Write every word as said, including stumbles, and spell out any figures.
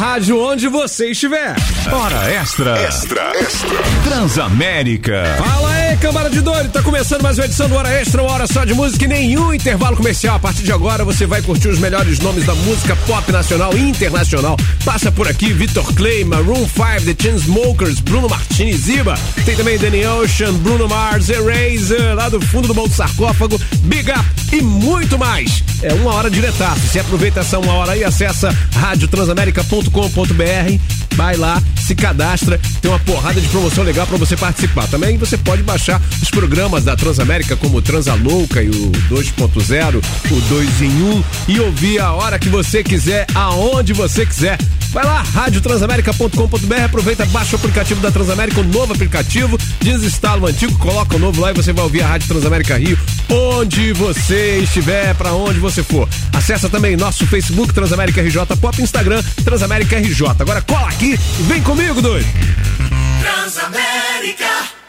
rádio onde você estiver. Hora extra. Extra, extra. Transamérica. Fala aí, cambada de doido. Tá começando mais uma edição do Hora Extra, uma hora só de música e nenhum intervalo comercial. A partir de agora você vai curtir os melhores nomes da música pop nacional e internacional. Passa por aqui Vitor Kley, Maroon cinco, The Chainsmokers, Bruno Martins, Ziba. Tem também Danny Ocean, Bruno Mars, Eraser, lá do fundo do baú do sarcófago, Big Up e muito mais. É uma hora diretaço. Se aproveita essa uma hora aí, acessa rádio transamérica ponto com ponto b r, vai lá, se cadastra, tem uma porrada de promoção legal pra você participar. Também você pode baixar os programas da Transamérica, como o Transalouca e o dois ponto zero, o dois em um, e ouvir a hora que você quiser, aonde você quiser. Vai lá, rádio transamérica ponto com ponto b r, aproveita, baixa o aplicativo da Transamérica, o novo aplicativo, desinstala o antigo, coloca o novo lá e você vai ouvir a Rádio Transamérica Rio, onde você estiver, pra onde você for. Acessa também nosso Facebook, Transamérica R J Pop, Instagram, Transamérica R J. Agora cola aqui, vem comigo, doido! Transamérica!